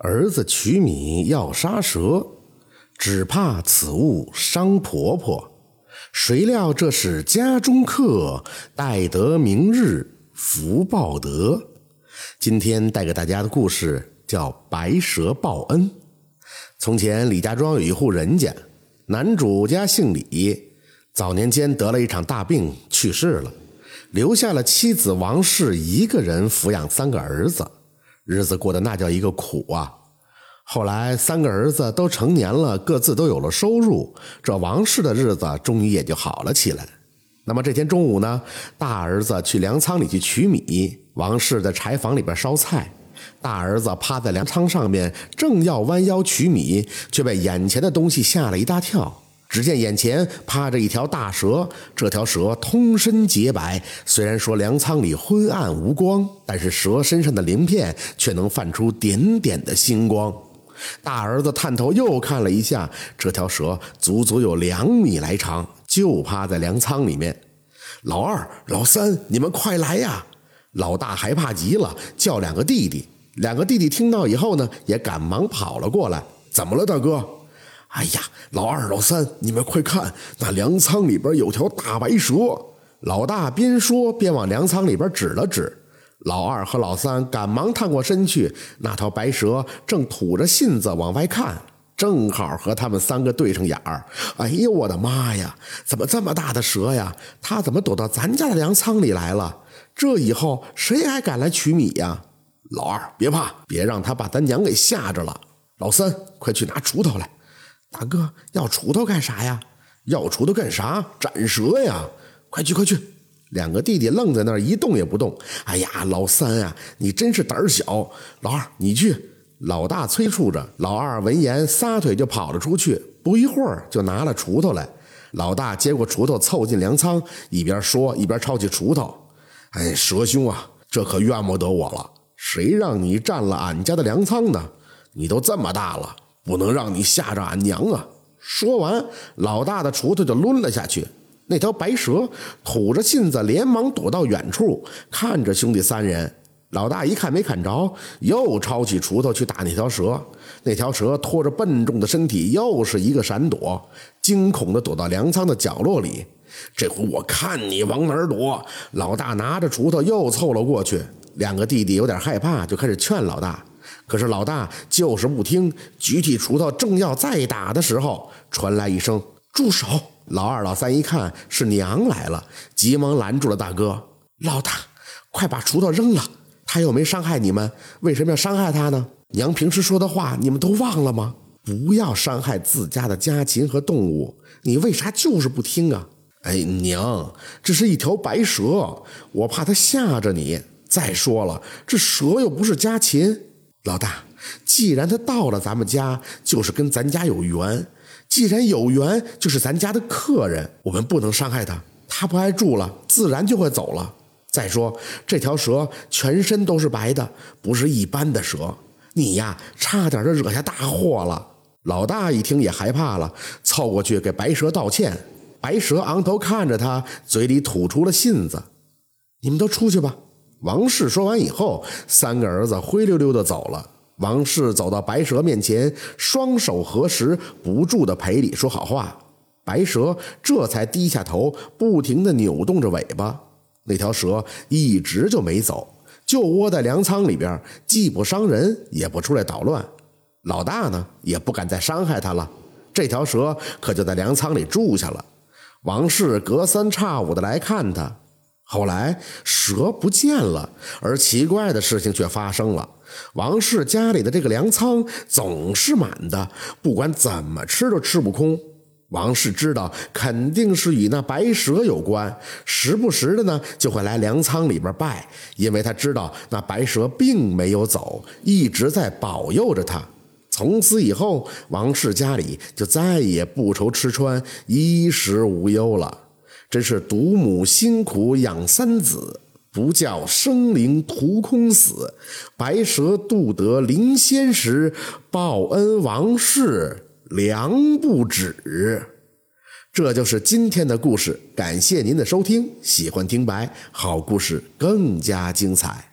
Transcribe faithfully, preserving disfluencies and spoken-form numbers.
儿子取米要杀蛇，只怕此物伤婆婆。谁料这是家中客，待得明日福报得。今天带给大家的故事叫白蛇报恩。从前李家庄有一户人家，男主家姓李，早年间得了一场大病去世了，留下了妻子王氏一个人抚养三个儿子，日子过得那叫一个苦啊。后来三个儿子都成年了，各自都有了收入，这王氏的日子终于也就好了起来。那么这天中午呢，大儿子去粮仓里去取米，王氏在柴房里边烧菜。大儿子趴在粮仓上面，正要弯腰取米，却被眼前的东西吓了一大跳。只见眼前趴着一条大蛇，这条蛇通身洁白，虽然说粮仓里昏暗无光，但是蛇身上的鳞片却能泛出点点的星光。大儿子探头又看了一下，这条蛇足足有两米来长，就趴在粮仓里面。老二、老三，你们快来呀！老大害怕极了，叫两个弟弟。两个弟弟听到以后呢，也赶忙跑了过来。怎么了，大哥？哎呀，老二老三，你们快看，那粮仓里边有条大白蛇。老大边说边往粮仓里边指了指。老二和老三赶忙探过身去，那条白蛇正吐着信子往外看，正好和他们三个对上眼儿。哎呦我的妈呀，怎么这么大的蛇呀？它怎么躲到咱家的粮仓里来了？这以后谁还敢来取米呀？老二别怕，别让他把咱娘给吓着了。老三快去拿锄头来。大哥，要锄头干啥呀？要锄头干啥？斩蛇呀！快去快去！两个弟弟愣在那儿一动也不动。哎呀，老三啊，你真是胆儿小。老二你去。老大催促着，老二闻言撒腿就跑了出去，不一会儿就拿了锄头来。老大接过锄头凑进粮仓，一边说一边抄起锄头。哎，蛇兄啊，这可怨不得我了，谁让你占了俺家的粮仓呢？你都这么大了，不能让你吓着俺娘啊！说完，老大的锄头就抡了下去。那条白蛇吐着信子连忙躲到远处，看着兄弟三人。老大一看没砍着，又抄起锄头去打那条蛇。那条蛇拖着笨重的身体，又是一个闪躲，惊恐地躲到粮仓的角落里。这回我看你往哪儿躲！老大拿着锄头又凑了过去。两个弟弟有点害怕，就开始劝老大，可是老大就是不听，举起锄头正要再打的时候，传来一声住手。老二老三一看是娘来了，急忙拦住了大哥。老大快把锄头扔了，他又没伤害你们，为什么要伤害他呢？娘平时说的话你们都忘了吗？不要伤害自家的家禽和动物，你为啥就是不听啊？哎，娘，这是一条白蛇，我怕它吓着你。再说了，这蛇又不是家禽。老大，既然他到了咱们家，就是跟咱家有缘，既然有缘，就是咱家的客人，我们不能伤害他，他不爱住了，自然就会走了。再说这条蛇全身都是白的，不是一般的蛇，你呀差点就惹下大祸了。老大一听也害怕了，凑过去给白蛇道歉。白蛇昂头看着他，嘴里吐出了信子。你们都出去吧。王氏说完以后，三个儿子灰溜溜的走了。王氏走到白蛇面前，双手合十，不住的赔礼说好话。白蛇这才低下头，不停的扭动着尾巴。那条蛇一直就没走，就窝在粮仓里边，既不伤人，也不出来捣乱。老大呢，也不敢再伤害他了。这条蛇可就在粮仓里住下了。王氏隔三差五的来看他。后来蛇不见了，而奇怪的事情却发生了。王氏家里的这个粮仓总是满的，不管怎么吃都吃不空。王氏知道肯定是与那白蛇有关，时不时的呢就会来粮仓里边拜，因为他知道那白蛇并没有走，一直在保佑着他。从此以后，王氏家里就再也不愁吃穿，衣食无忧了。真是独母辛苦养三子，不教生灵徒空死。白蛇渡得临仙时，报恩王氏良不止。这就是今天的故事，感谢您的收听。喜欢听白，好故事更加精彩。